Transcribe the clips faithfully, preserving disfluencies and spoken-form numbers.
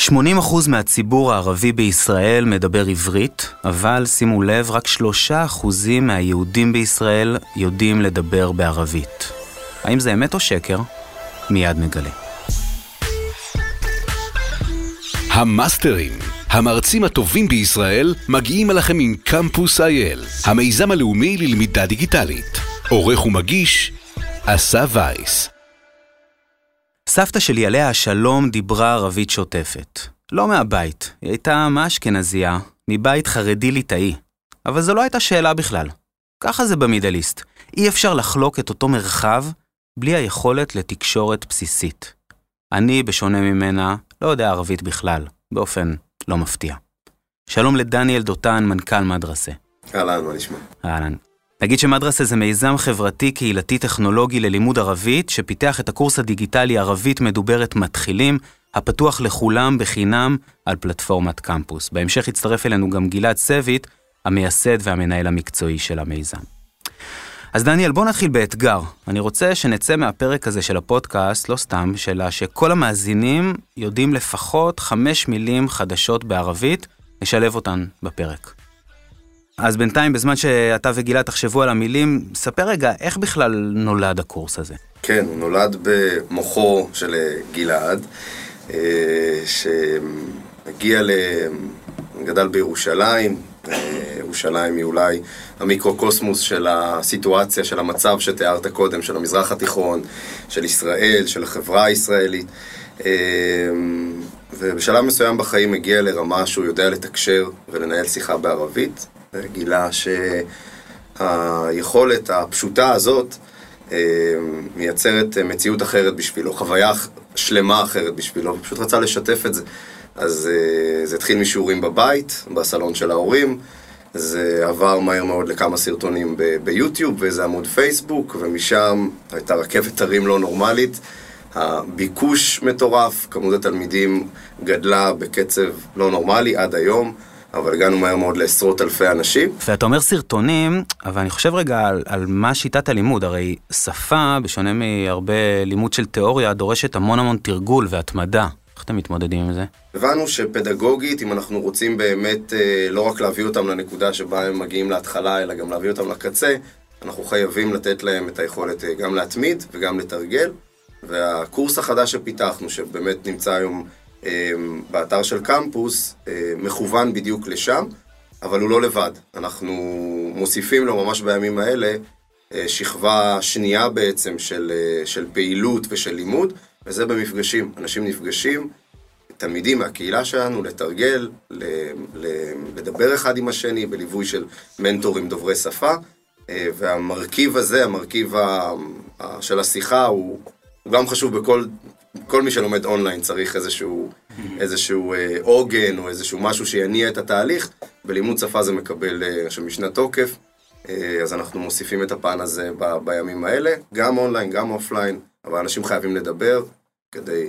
שמונים אחוז מהציבור הערבי בישראל מדבר עברית, אבל שימו לב, רק שלושה אחוז מהיהודים בישראל יודעים לדבר בערבית. האם זה אמת או שקר? מיד נגלה. המאסטרים, המרצים הטובים בישראל, מגיעים אליכם עם קמפוס אייל, המיזם הלאומי ללמידה דיגיטלית. עורך ומגיש, אסף וייס. סבתא שלי עליה השלום דיברה ערבית שוטפת. לא מהבית, היא הייתה מאשכנזיה, מבית חרדי ליטאי. אבל זו לא הייתה שאלה בכלל. ככה זה במידליסט. אי אפשר לחלוק את אותו מרחב בלי היכולת לתקשורת בסיסית. אני, בשונה ממנה, לא יודע ערבית בכלל, באופן לא מפתיע. שלום לדניאל דותן, מנכ"ל מדרסה. אהלן, מה נשמע? אהלן. נגיד שמדרסה זה מיזם חברתי קהילתי טכנולוגי ללימוד ערבית, שפיתח את הקורס הדיגיטלי ערבית מדוברת מתחילים, הפתוח לכולם בחינם על פלטפורמת קמפוס. בהמשך הצטרף אלינו גם גילת סווית, המייסד והמנהל המקצועי של המיזם. אז דניאל, בוא נתחיל באתגר. אני רוצה שנצא מהפרק הזה של הפודקאסט, לא סתם, שאלה שכל המאזינים יודעים לפחות חמש מילים חדשות בערבית, נשלב אותן בפרק. אז בינתיים, בזמן שאתה וגילה תחשבו על המילים, ספר רגע, איך בכלל נולד הקורס הזה? כן, הוא נולד במוחו של גלעד, שמגיע לגדל בירושלים. ירושלים היא אולי המיקרוקוסמוס של הסיטואציה, של המצב שתיארת קודם, של המזרח התיכון, של ישראל, של החברה הישראלית. ובשלב מסוים בחיים הגיע לרמה שהוא יודע לתקשר ולנהל שיחה בערבית. גילה שהיכולת הפשוטה הזאת מייצרת מציאות אחרת בשבילו, חוויה שלמה אחרת בשבילו, הוא פשוט רצה לשתף את זה. אז זה התחיל משיעורים בבית, בסלון של ההורים, זה עבר מהר מאוד לכמה סרטונים ביוטיוב, וזה עמוד פייסבוק, ומשם הייתה רכבת הרים לא נורמלית, הביקוש מטורף, כמות התלמידים גדלה בקצב לא נורמלי עד היום, אבל הגענו מהר מאוד לעשרות אלפי אנשים. ואתה אומר סרטונים, אבל אני חושב רגע על, על מה שיטת הלימוד. הרי שפה, בשונה מהרבה לימוד של תיאוריה, דורשת המון המון תרגול והתמדה. איך אתם מתמודדים עם זה? הבנו שפדגוגית, אם אנחנו רוצים באמת לא רק להביא אותם לנקודה שבה הם מגיעים להתחלה, אלא גם להביא אותם לקצה, אנחנו חייבים לתת להם את היכולת גם להתמיד וגם לתרגל. והקורס החדש שפיתחנו, שבאמת נמצא היום באתר של קמפוס, מכוון בדיוק לשם, אבל הוא לא לבד. אנחנו מוסיפים לו ממש בימים האלה שכבה שנייה בעצם של, של פעילות ושל לימוד, וזה במפגשים. אנשים נפגשים, תלמידים מהקהילה שלנו, לתרגל, לדבר אחד עם השני, בליווי של מנטורים דוברי שפה, והמרכיב הזה, המרכיב של השיחה, הוא גם חשוב בכל... כל מי שלומד אונליין צריך איזשהו, איזשהו עוגן או איזשהו משהו שיניע את התהליך, בלימוד שפה זה מקבל שמשנה תוקף, אז אנחנו מוסיפים את הפן הזה ב, בימים האלה, גם אונליין, גם אופליין, אבל אנשים חייבים לדבר כדי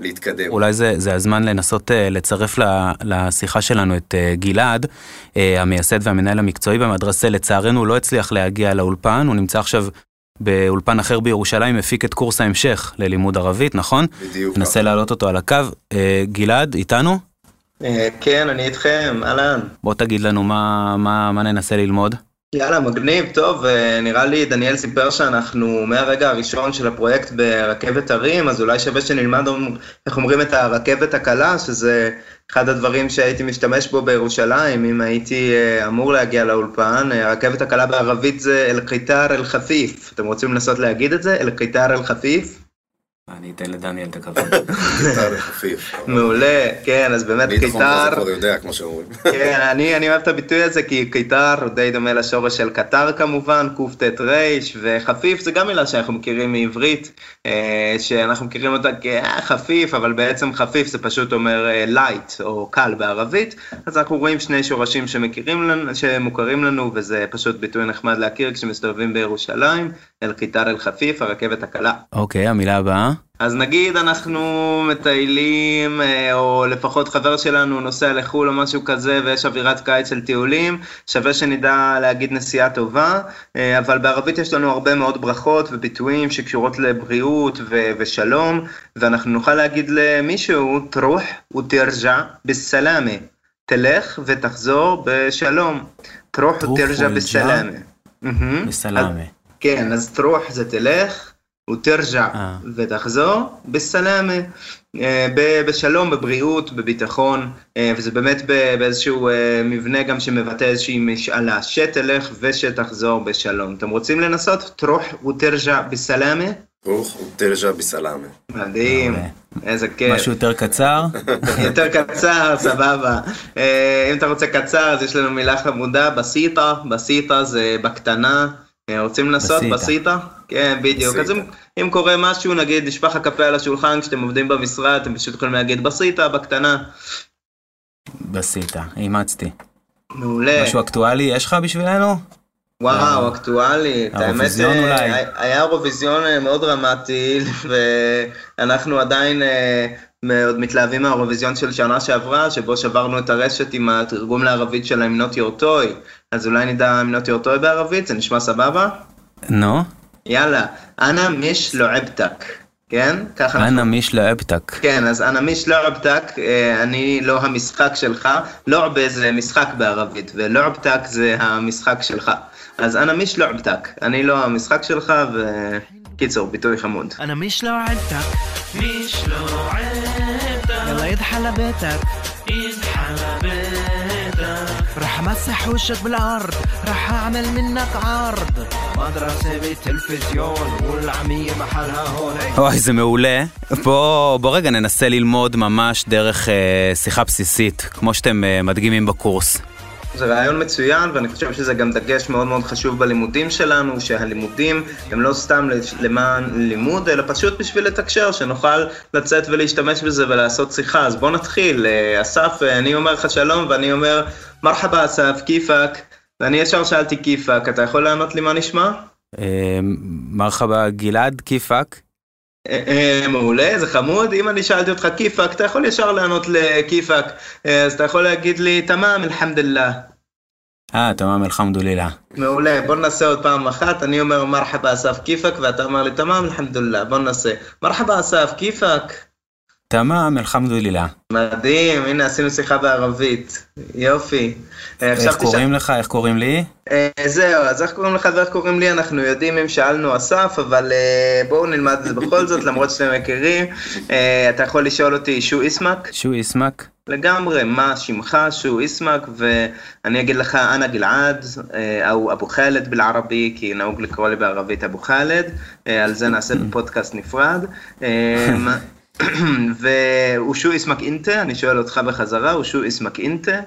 להתקדם. אולי זה, זה הזמן לנסות לצרף לשיחה שלנו את גלעד, המייסד והמנהל המקצועי במדרסה. לצערנו לא הצליח להגיע לאולפן, הוא נמצא עכשיו... באולפן אחר בירושלים הפיק את קורס ההמשך ללימוד ערבית, נכון? בדיוק. ננסה להעלות אותו על הקו. גלעד, איתנו? כן, אני איתכם, אהלן. בוא תגיד לנו מה, מה, מה ננסה ללמוד. יאללה, מגניב, טוב, נראה לי דניאל סיפר שאנחנו מהרגע הראשון של הפרויקט ברכבת הרים, אז אולי שווה שנלמד, איך אומרים, את הרכבת הקלה, שזה אחד הדברים שהייתי משתמש בו בירושלים, אם הייתי אמור להגיע לאולפן. הרכבת הקלה בערבית זה אל קיטאר אל חפיף, אתם רוצים לנסות להגיד את זה? אל קיטאר אל חפיף? אני אתן לדניאל את הכבוד. קיטאר חפיף. מעולה, כן, אז באמת קיטאר... אני איתכם כבר כבר יודע, כמו שאומרים. כן, אני אוהב את הביטוי הזה, כי קיטאר הוא די דומה לשורש של קטר כמובן, קוף תת רייש, וחפיף זה גם מילה שאנחנו מכירים מעברית, שאנחנו מכירים אותה כחפיף, אבל בעצם חפיף זה פשוט אומר לייט או קל בערבית, אז אנחנו רואים שני שורשים שמוכרים לנו, וזה פשוט ביטוי נחמד להכיר כשמסתובבים בירושלים, אל קיטאר אל חפיף, הרכבת הקלה. אוקיי, המילה הבאה. אז נגיד אנחנו מטיילים, או לפחות חבר שלנו נוסע לחול או משהו כזה, ויש אווירת קיץ של טיולים, שווה שנדע להגיד נסיעה טובה, אבל בערבית יש לנו הרבה מאוד ברכות וביטויים שקשורות לבריאות ו- ושלום, ואנחנו נוכל להגיד למישהו, תרוח ותרג'ע בסלאמה, תלך ותחזור בשלום, תרוח ותרג'ע בסלאמה. בסלאמה. כן, אז תרוח זה תלך, ותרג'ע ותחזור בסלאמה, בשלום, בבריאות, בביטחון, וזה באמת באיזשהו מבנה גם שמבטא איזושהי משאלה, שתלך ושתחזור בשלום. אתם רוצים לנסות? תרוח ותרג'ע בסלאמה? תרוח ותרג'ע בסלאמה. מדהים, איזה כיף. משהו יותר קצר? יותר קצר, סבבה. אם אתה רוצה קצר, אז יש לנו מילה חמודה, בסיטה, בסיטה זה בקטנה, רוצים לנסות? בסיטה? כן, בדיוק. אז אם קורה משהו, נגיד, נשפך הקפה על השולחן, כשאתם עובדים במשרד, אתם פשוט יכולים להגיד בסיטה, בקטנה. בסיטה, אימצתי. מעולה. משהו אקטואלי יש לך בשבילנו? וואו, אקטואלי. האירוויזיון אולי. היה אירוויזיון מאוד דרמטי, ואנחנו עדיין עוד מתלהבים מהאירוויזיון של שנה שעברה, שבו שברנו את הרשת עם התרגום לערבית של אמינותירוטוי. אז אולי נדע אמינותירוטוי בערבית, זה נשמע סבבה? נו. יאללה, אנא מיש לועבתק, כן? אנא מיש לועבתק. כן, אז אנא מיש לועבתק, אני לא המשחק שלך, לועבה זה משחק בערבית, ולועבתק זה המשחק שלך. אז אנא מיש לועבתק, אני לא המשחק שלך, וקיצור, ביטוי חמוד. אנא מיש לועבתק, מיש לועבתק, יאללה ידחל לביתק, ידחל לביתק. رح مسح وشك بالارض رح اعمل منك عرض مدرسه بالتلفزيون والعميه محلها هون واي ده معوله بو برجا ننسى للمود ממש דרך שיחה בסיסית כמו שאתם מדגימים בקורס זה רעיון מצוין, ואני חושב שזה גם דגש מאוד מאוד חשוב בלימודים שלנו, שהלימודים הם לא סתם למען לימוד, אלא פשוט בשביל לתקשר, שנוכל לצאת ולהשתמש בזה ולעשות שיחה. אז בוא נתחיל. אסף, אני אומר לך שלום, ואני אומר, מרחבה אסף, כיפק. ואני ישר שאלתי כיפק, אתה יכול לענות לי מה נשמע? מרחבה גלעד, כיפק. מעולה, זה חמוד. אם אני שאלתי אותך כיפק, אתה יכול ישר לענות לכיפק, אז אתה יכול להגיד לי תמם אלחמדוללה. אה, תמם אלחמדוללה. מעולה, בוא ננסה עוד פעם אחת. אני אומר מרחבה אסף כיפק, ואתה אומר לי תמם אלחמדוללה. בוא ננסה מרחבה אסף כיפק, תמם אלחמדוללה. מדהים, הנה עשינו שיחה בערבית. יופי. איך קוראים לך, איך קוראים לי? זהו, אז איך קוראים לך ואיך קוראים לי, אנחנו יודעים אם שאלנו אסף, אבל בואו נלמד את זה בכל זאת, למרות שאתם מכירים. אתה יכול לשאול אותי, שו איסמק? שו איסמק? לגמרי, מה שמך, שו איסמק, ואני אגיד לך, אנא גלעד, או אבו חאלד בלערבי, כי נהוג לקרוא לי בערבית אבו חאלד, על זה נעשה בפודקאסט נפרד. ושו איסמק אינטה, אני שואל אותך בחזרה, ושו איסמק אינטה,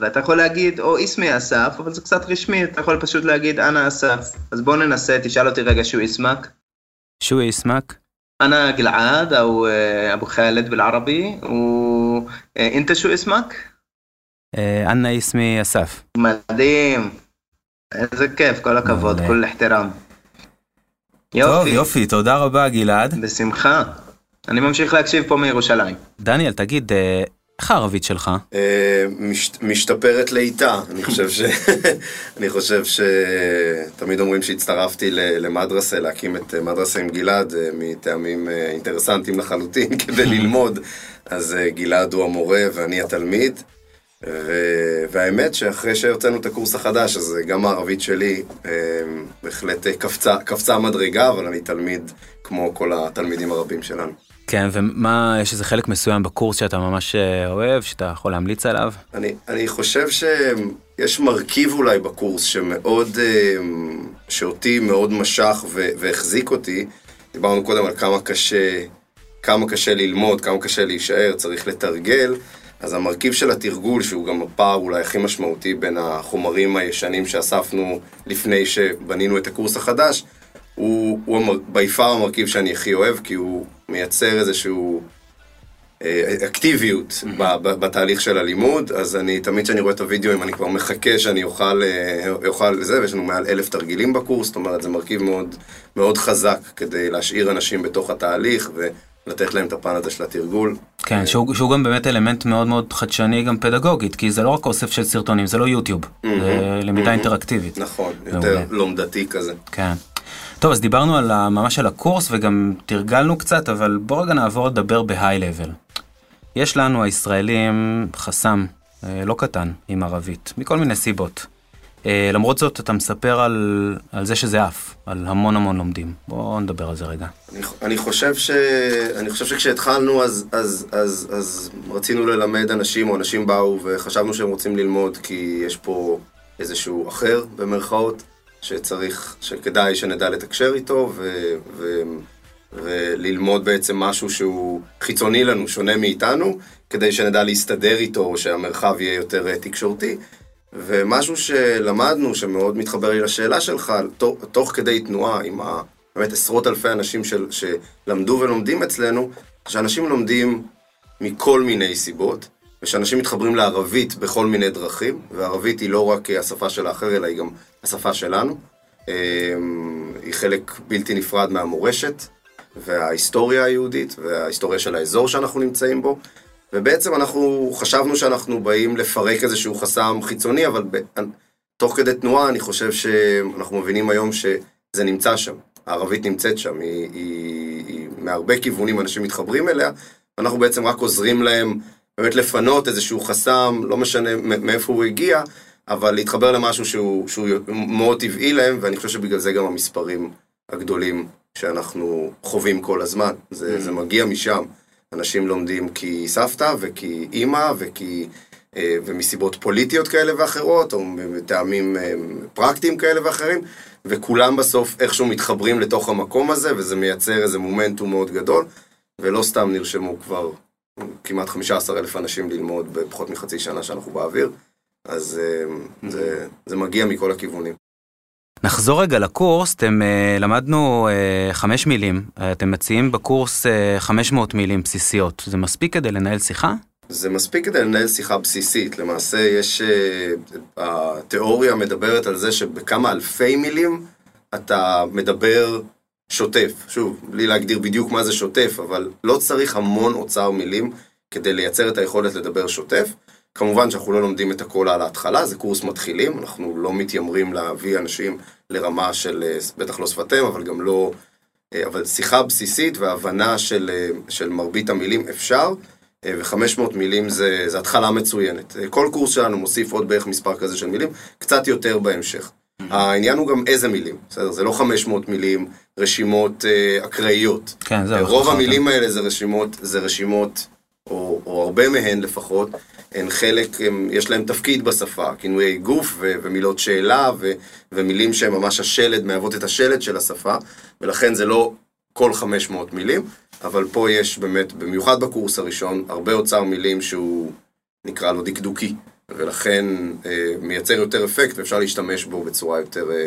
ואתה יכול להגיד, או איסמי אסף, אבל זה קצת רשמי, אתה יכול פשוט להגיד אנא אסף. אז בואו ננסה, תשאל אותי רגע שו איסמק. שו איסמק? אנא גלעד, או אבו חאלד בלערבי, ואינטה שו איסמק? אנא איסמי אסף. מדהים, איזה כיף, כל הכבוד, כל החתרם. טוב, יופי, תודה רבה גלעד. בשמחה, אני ממשיך להקשיב פה מירושלים. דניאל, תגיד, איך הערבית שלך? משתפרת לאיתה, אני חושב ש... אני חושב ש... תמיד אומרים שהצטרפתי למדרסה, להקים את מדרסה עם גלעד, מטעמים אינטרסנטיים לחלוטין, כדי ללמוד, אז גלעד הוא המורה ואני התלמיד, והאמת שאחרי שהרצינו את הקורס החדש, אז גם הערבית שלי בהחלט קפצה מדרגה, אבל אני תלמיד כמו כל התלמידים הרבים שלנו. כן, ומה, יש איזה חלק מסוים בקורס שאתה ממש אוהב, שאתה יכול להמליץ עליו? אני, אני חושב שיש מרכיב אולי בקורס שמאוד, שאותי מאוד משך והחזיק אותי. דיברנו קודם על כמה קשה, כמה קשה ללמוד, כמה קשה להישאר, צריך לתרגל. אז המרכיב של התרגול, שהוא גם הפער אולי הכי משמעותי בין החומרים הישנים שאספנו לפני שבנינו את הקורס החדש, הוא, הוא בעיפה המרכיב שאני הכי אוהב, כי הוא מייצר איזשהו אקטיביות בתהליך של הלימוד, אז אני תמיד שאני רואה את הוידאוים, אני כבר מחכה שאני אוכל, אוכל לזה, ויש לנו מעל אלף תרגילים בקורס, זאת אומרת, זה מרכיב מאוד, מאוד חזק כדי להשאיר אנשים בתוך התהליך, ולתת להם את הפן הזה של התרגול. כן, שהוא, שהוא גם באמת אלמנט מאוד מאוד חדשני, גם פדגוגית, כי זה לא רק אוסף של סרטונים, זה לא יוטיוב, זה למידה אינטראקטיבית. נכון, יותר לומדתי כזה. כן. טוב, אז דיברנו על ממש על הקורס וגם תרגלנו קצת, אבל בואו רגע נעבור לדבר בהיי-לבל. יש לנו הישראלים חסם לא קטן עם ערבית, מכל מיני סיבות. למרות זאת, אתה מספר על, על זה שזה אף, על המון המון לומדים. בואו נדבר על זה רגע. אני, אני חושב ש, אני חושב שכשהתחלנו, אז, אז, אז, אז רצינו ללמד אנשים, או אנשים באו וחשבנו שהם רוצים ללמוד, כי יש פה איזשהו אחר במרכאות. שצריך, שכדאי שנדע לתקשר איתו ו, ו, וללמוד בעצם משהו שהוא חיצוני לנו, שונה מאיתנו, כדי שנדע להסתדר איתו, שהמרחב יהיה יותר תקשורתי. ומשהו שלמדנו, שמאוד מתחבר לי לשאלה שלך, תוך כדי תנועה עם ה, באמת עשרות אלפי אנשים של, שלמדו ולומדים אצלנו, שאנשים לומדים מכל מיני סיבות, ושאנשים מתחברים לערבית בכל מיני דרכים, וערבית היא לא רק השפה של האחר, אלא היא גם השפה שלנו. היא חלק בלתי נפרד מהמורשת, וההיסטוריה היהודית, וההיסטוריה של האזור שאנחנו נמצאים בו. ובעצם אנחנו חשבנו שאנחנו באים לפרק איזשהו חסם חיצוני, אבל תוך כדי תנועה אני חושב שאנחנו מבינים היום שזה נמצא שם. הערבית נמצאת שם, היא, היא, היא מהרבה כיוונים אנשים מתחברים אליה, ואנחנו בעצם רק עוזרים להם באמת לפנות איזשהו חסם, לא משנה מאיפה הוא הגיע, אבל להתחבר למשהו שהוא, שהוא מאוד טבעי להם, ואני חושב שבגלל זה גם המספרים הגדולים שאנחנו חווים כל הזמן. זה, mm. זה מגיע משם. אנשים לומדים כי סבתא וכי אימא, וכי, אה, ומסיבות פוליטיות כאלה ואחרות, או טעמים אה, פרקטיים כאלה ואחרים, וכולם בסוף איכשהו מתחברים לתוך המקום הזה, וזה מייצר איזה מומנטום מאוד גדול, ולא סתם נרשמו כבר כמעט חמישה עשר אלף אנשים ללמוד בפחות מחצי שנה שאנחנו באוויר, אז זה, זה מגיע מכל הכיוונים. נחזור רגע לקורס, אתם למדנו חמש מילים, אתם מציעים בקורס חמש מאות מילים בסיסיות, זה מספיק כדי לנהל שיחה? זה מספיק כדי לנהל שיחה בסיסית, למעשה יש, התיאוריה מדברת על זה שבכמה אלפי מילים אתה מדבר שוטף, שוב, בלי להגדיר בדיוק מה זה שוטף, אבל לא צריך המון אוצר מילים כדי לייצר את היכולת לדבר שוטף. כמובן שאנחנו לא לומדים את הכל על ההתחלה, זה קורס מתחילים, אנחנו לא מתיימרים להביא אנשים לרמה של, בטח לא שפתם, אבל גם לא, אבל שיחה בסיסית והבנה של, של מרבית המילים אפשר, ו-חמש מאות מילים זה, זה התחלה מצוינת. כל קורס שלנו מוסיף עוד בערך מספר כזה של מילים, קצת יותר בהמשך. העניין הוא גם איזה מילים, בסדר? זה לא חמש מאות מילים, רשימות אה, אקראיות. כן, זה רוב המילים גם. האלה זה רשימות, זה רשימות, או, או הרבה מהן לפחות, הן חלק, הם, יש להם תפקיד בשפה, כינויי גוף ו, ומילות שאלה ו, ומילים שהן ממש השלד, מהוות את השלד של השפה, ולכן זה לא כל חמש מאות מילים, אבל פה יש באמת, במיוחד בקורס הראשון, הרבה אוצר מילים שהוא נקרא לו דקדוקי. ולכן אה, מייצר יותר אפקט, ואפשר להשתמש בו בצורה יותר אה,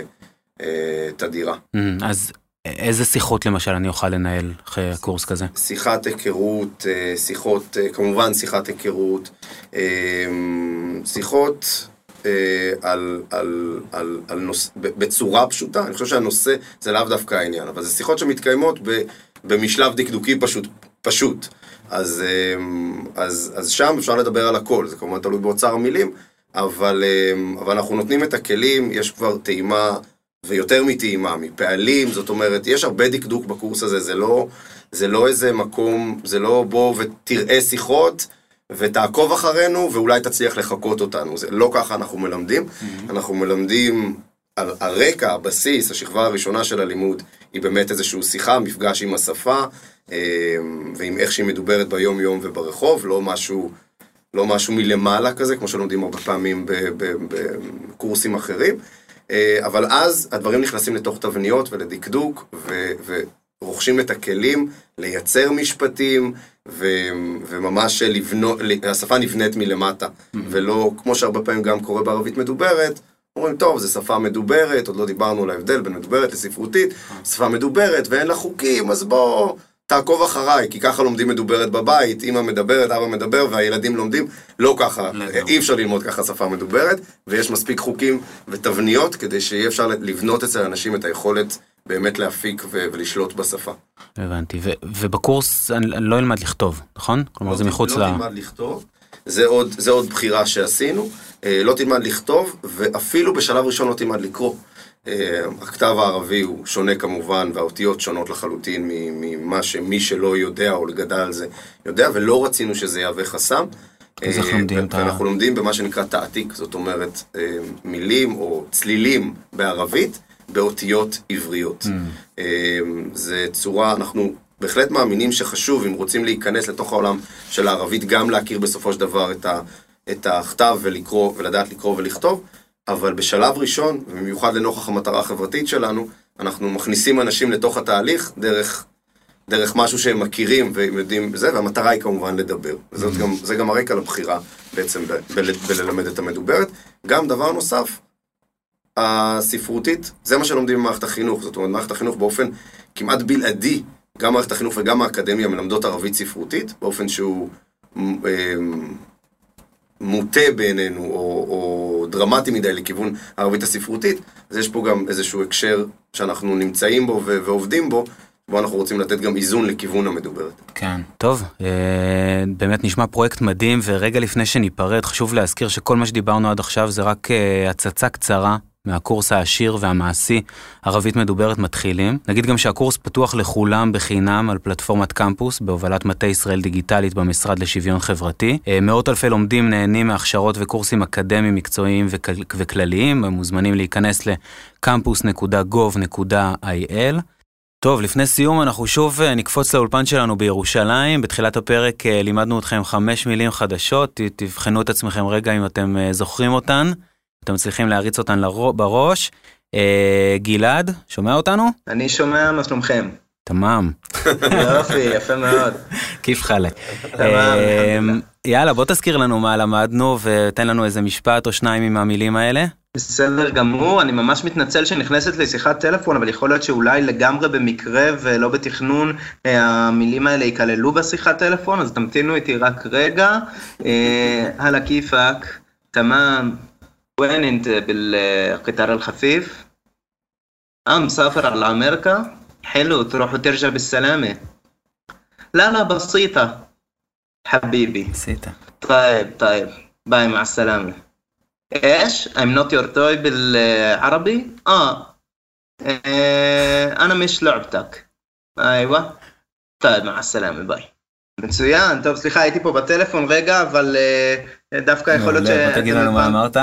אה, תדירה. Mm, אז איזה שיחות למשל אני אוכל לנהל אחרי הקורס כזה? שיחת היכרות, אה, שיחות, אה, כמובן שיחת היכרות, אה, שיחות אה, על, על, על, על נושא, בצורה פשוטה, אני חושב שהנושא זה לאו דווקא העניין, אבל זה שיחות שמתקיימות ב, במשלב דקדוקי פשוט, פשוט. אז, אז, אז שם אפשר לדבר על הכל, זה כמובן תלוי באוצר המילים, אבל, אבל אנחנו נותנים את הכלים, יש כבר טעימה ויותר מטעימה, מפעלים, זאת אומרת, יש הרבה דקדוק בקורס הזה, זה לא, זה לא איזה מקום, זה לא בוא ותראה שיחות ותעקוב אחרינו ואולי תצליח לחכות אותנו, זה לא ככה אנחנו מלמדים, mm-hmm. אנחנו מלמדים על הרקע, הבסיס, השכבה הראשונה של הלימוד, היא באמת איזשהו שיחה, מפגש עם השפה, ועם איך שהיא מדוברת ביום יום וברחוב, לא משהו, לא משהו מלמעלה כזה, כמו שלומדים הרבה פעמים בקורסים אחרים, אבל אז הדברים נכנסים לתוך תבניות ולדקדוק, ורוכשים את הכלים לייצר משפטים, וממש השפה נבנית מלמטה, ולא כמו שהרבה פעמים גם קורה בערבית מדוברת, אומרים, טוב, זו שפה מדוברת, עוד לא דיברנו על ההבדל בין מדוברת לספרותית, שפה מדוברת ואין לה חוקים, אז בוא תעקוב אחריי, כי ככה לומדים מדוברת בבית, אמא מדברת, אבא מדבר, והילדים לומדים, לא ככה, אי אפשר ללמוד ככה שפה מדוברת, ויש מספיק חוקים ותבניות, כדי שיהיה אפשר לבנות אצל אנשים את היכולת באמת להפיק ולשלוט בשפה. הבנתי, ובקורס אני לא אלמד לכתוב, נכון? כלומר זה מחוץ ל... לא תלמד לכתוב, זה עוד בחירה שעשינו, לא תלמד לכתוב, ואפילו בשלב ראשון לא תלמד לקרוא. הכתב הערבי הוא שונה כמובן, והאותיות שונות לחלוטין ממה שמי שלא יודע או לגדל על זה יודע, ולא רצינו שזה יהווה חסם. ואנחנו לומדים במה שנקרא תעתיק, זאת אומרת מילים או צלילים בערבית באותיות עבריות. זה צורה, אנחנו בהחלט מאמינים שחשוב, אם רוצים להיכנס לתוך העולם של הערבית, גם להכיר בסופו של דבר את הכתב ולקרוא ולדעת לקרוא ולכתוב, אבל בשלב ראשון, במיוחד לנוכח המטרה החברתית שלנו, אנחנו מכניסים אנשים לתוך התהליך דרך, דרך משהו שהם מכירים והם יודעים בזה, והמטרה היא כמובן לדבר. וזאת גם, זה גם הרקע לבחירה בעצם ב- ב- בללמד את המדוברת. גם דבר נוסף, הספרותית, זה מה שלומדים במערכת החינוך. זאת אומרת, מערכת החינוך באופן כמעט בלעדי, גם מערכת החינוך וגם האקדמיה מלמדות ערבית ספרותית, באופן שהוא מוטה בעינינו, או, או דרמטי מדי לכיוון הערבית הספרותית, אז יש פה גם איזשהו הקשר שאנחנו נמצאים בו ו- ועובדים בו, בו אנחנו רוצים לתת גם איזון לכיוון המדוברת. כן, טוב, אה, באמת נשמע פרויקט מדהים, ורגע לפני שניפרד, חשוב להזכיר שכל מה שדיברנו עד עכשיו זה רק אה, הצצה קצרה, מהקורס העשיר והמעשי, ערבית מדוברת מתחילים. נגיד גם שהקורס פתוח לכולם בחינם על פלטפורמת קמפוס, בהובלת מטה ישראל דיגיטלית במשרד לשוויון חברתי. מאות אלפי לומדים נהנים מהכשרות וקורסים אקדמיים, מקצועיים וכלליים, הם מוזמנים להיכנס לקמפוס דוט גוב דוט איי אל. טוב, לפני סיום אנחנו שוב נקפוץ לאולפן שלנו בירושלים. בתחילת הפרק לימדנו אתכם חמש מילים חדשות, תבחנו את עצמכם רגע אם אתם זוכרים אותן. אתם מצליחים להריץ אותן לרו... בראש. אה, גלעד, שומע אותנו? אני שומע, מה שלומכם? תמם. יופי, יפה מאוד. כיף חלה. תמם. יאללה, בוא תזכיר לנו מה למדנו, ותן לנו איזה משפט או שניים עם המילים האלה. בסדר גמור, אני ממש מתנצל שנכנסת לשיחת טלפון, אבל יכול להיות שאולי לגמרי במקרה ולא בתכנון, המילים האלה יקללו בשיחת טלפון, אז תמתינו איתי רק רגע. הלאה, כיפק. תמם. وين انت بالقطار الخفيف؟ ام مسافر على امريكا؟ حلو تروح وترجع بالسلامه. لا لا بسيطه حبيبي بسيطه. طيب طيب باي مع السلامه. ايش؟ I'm not your toy بالعربي؟ اه, آه. انا مش لعبتك. ايوه طيب مع السلامه باي. מצוין, טוב, סליחה, הייתי פה בטלפון רגע, אבל דווקא יכול להיות ש... מעולה, בוא תגיד לנו מה אמרת.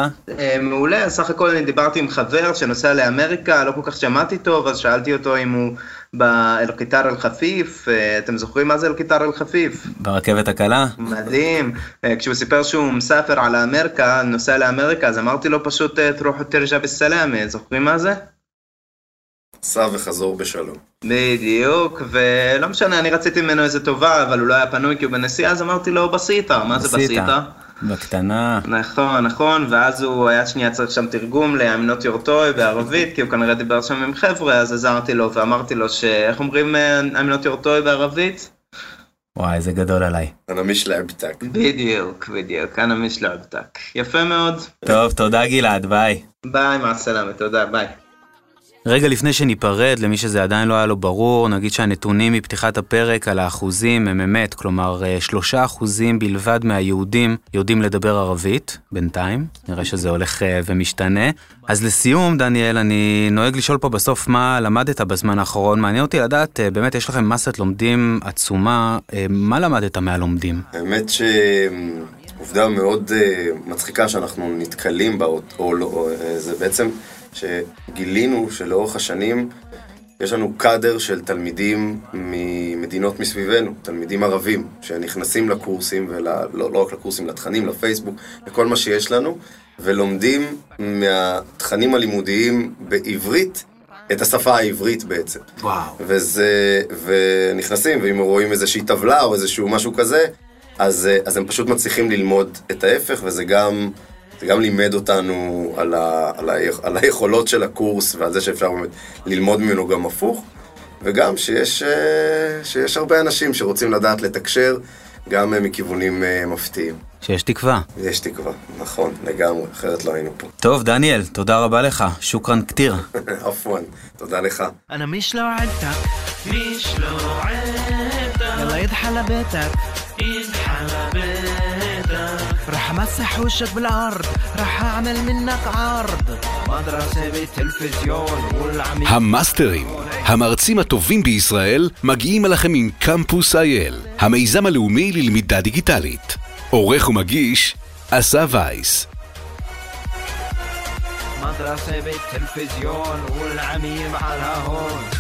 מעולה, סך הכל אני דיברתי עם חבר שנוסע לאמריקה, לא כל כך שמעתי טוב, אז שאלתי אותו אם הוא באלקיטר אל-חפיף, אתם זוכרים מה זה אלקיטר אל-חפיף? ברכבת הקלה. מדהים, כשהוא סיפר שהוא מספר על אמריקה, נוסע לאמריקה, אז אמרתי לו פשוט תרוח ותרג'ע בסלאם, זוכרים מה זה? סע וחזור בשלום. בדיוק, ולא משנה, אני רציתי ממנו איזה טובה, אבל הוא לא היה פנוי כי הוא בנסיעה, אז אמרתי לו בסיטה, מה זה בסיטה? בקטנה. נכון, נכון, ואז הוא היה שנייה צריך שם תרגום לאמינות יורטוי בערבית, כי הוא כנראה דיבר שם עם חבר'ה, אז עזרתי לו ואמרתי לו שאיך אומרים אמינות יורטוי בערבית? וואי, זה גדול עליי. אני משלב תק. בדיוק, בדיוק, אני משלב תק. יפה מאוד. טוב, תודה גלעד, ביי. ביי, מה הסלאמה, תודה, ביי. רגע לפני שניפרד, למי שזה עדיין לא היה לו ברור, נגיד שהנתונים מפתיחת הפרק על האחוזים הם אמת, כלומר שלושה אחוזים בלבד מהיהודים יודעים לדבר ערבית, בינתיים, נראה שזה הולך ומשתנה. אז לסיום, דניאל, אני נוהג לשאול פה בסוף מה למדת בזמן האחרון, מעניין אותי לדעת, באמת יש לכם מסת לומדים עצומה, מה למדת מהלומדים? האמת ש... עובדה מאוד uh, מצחיקה שאנחנו נתקלים בה, או, או, או, זה בעצם שגילינו שלאורך השנים יש לנו קדר של תלמידים ממדינות מסביבנו, תלמידים ערבים, שנכנסים לקורסים, ולא, לא רק לקורסים, לתכנים, לפייסבוק, לכל מה שיש לנו, ולומדים מהתכנים הלימודיים בעברית, את השפה העברית בעצם. וואו. וזה, ונכנסים, ואם רואים איזושהי טבלה או איזשהו משהו כזה, אז, אז הם פשוט מצליחים ללמוד את ההפך, וזה גם, זה גם לימד אותנו על ה, על ה, על היכולות של הקורס, ועל זה שאפשר באמת ללמוד ממנו גם הפוך. וגם שיש, שיש הרבה אנשים שרוצים לדעת לתקשר, גם מכיוונים מפתיעים. שיש תקווה. יש תקווה, נכון, לגמרי, אחרת לא היינו פה. טוב, דניאל, תודה רבה לך, שוקרן כתיר. עפואן, תודה לך. אני משלו עלתה, משלו עלתה, יאללה ידחה לביתך, ידחה לביתך, רח אמסח וושך באלארד, רח אעמל מנך ערד, מדרסה בטלוויזיון ולעמיק. המאסטרים, המרצים הטובים בישראל, מגיעים אליכם עם קמפוס אייל, המיזם הלאומי ללמידה דיגיטלית. עורך ומגיש, אסף וייס. מדרסה בטלוויזיון ולעמיק על ההון.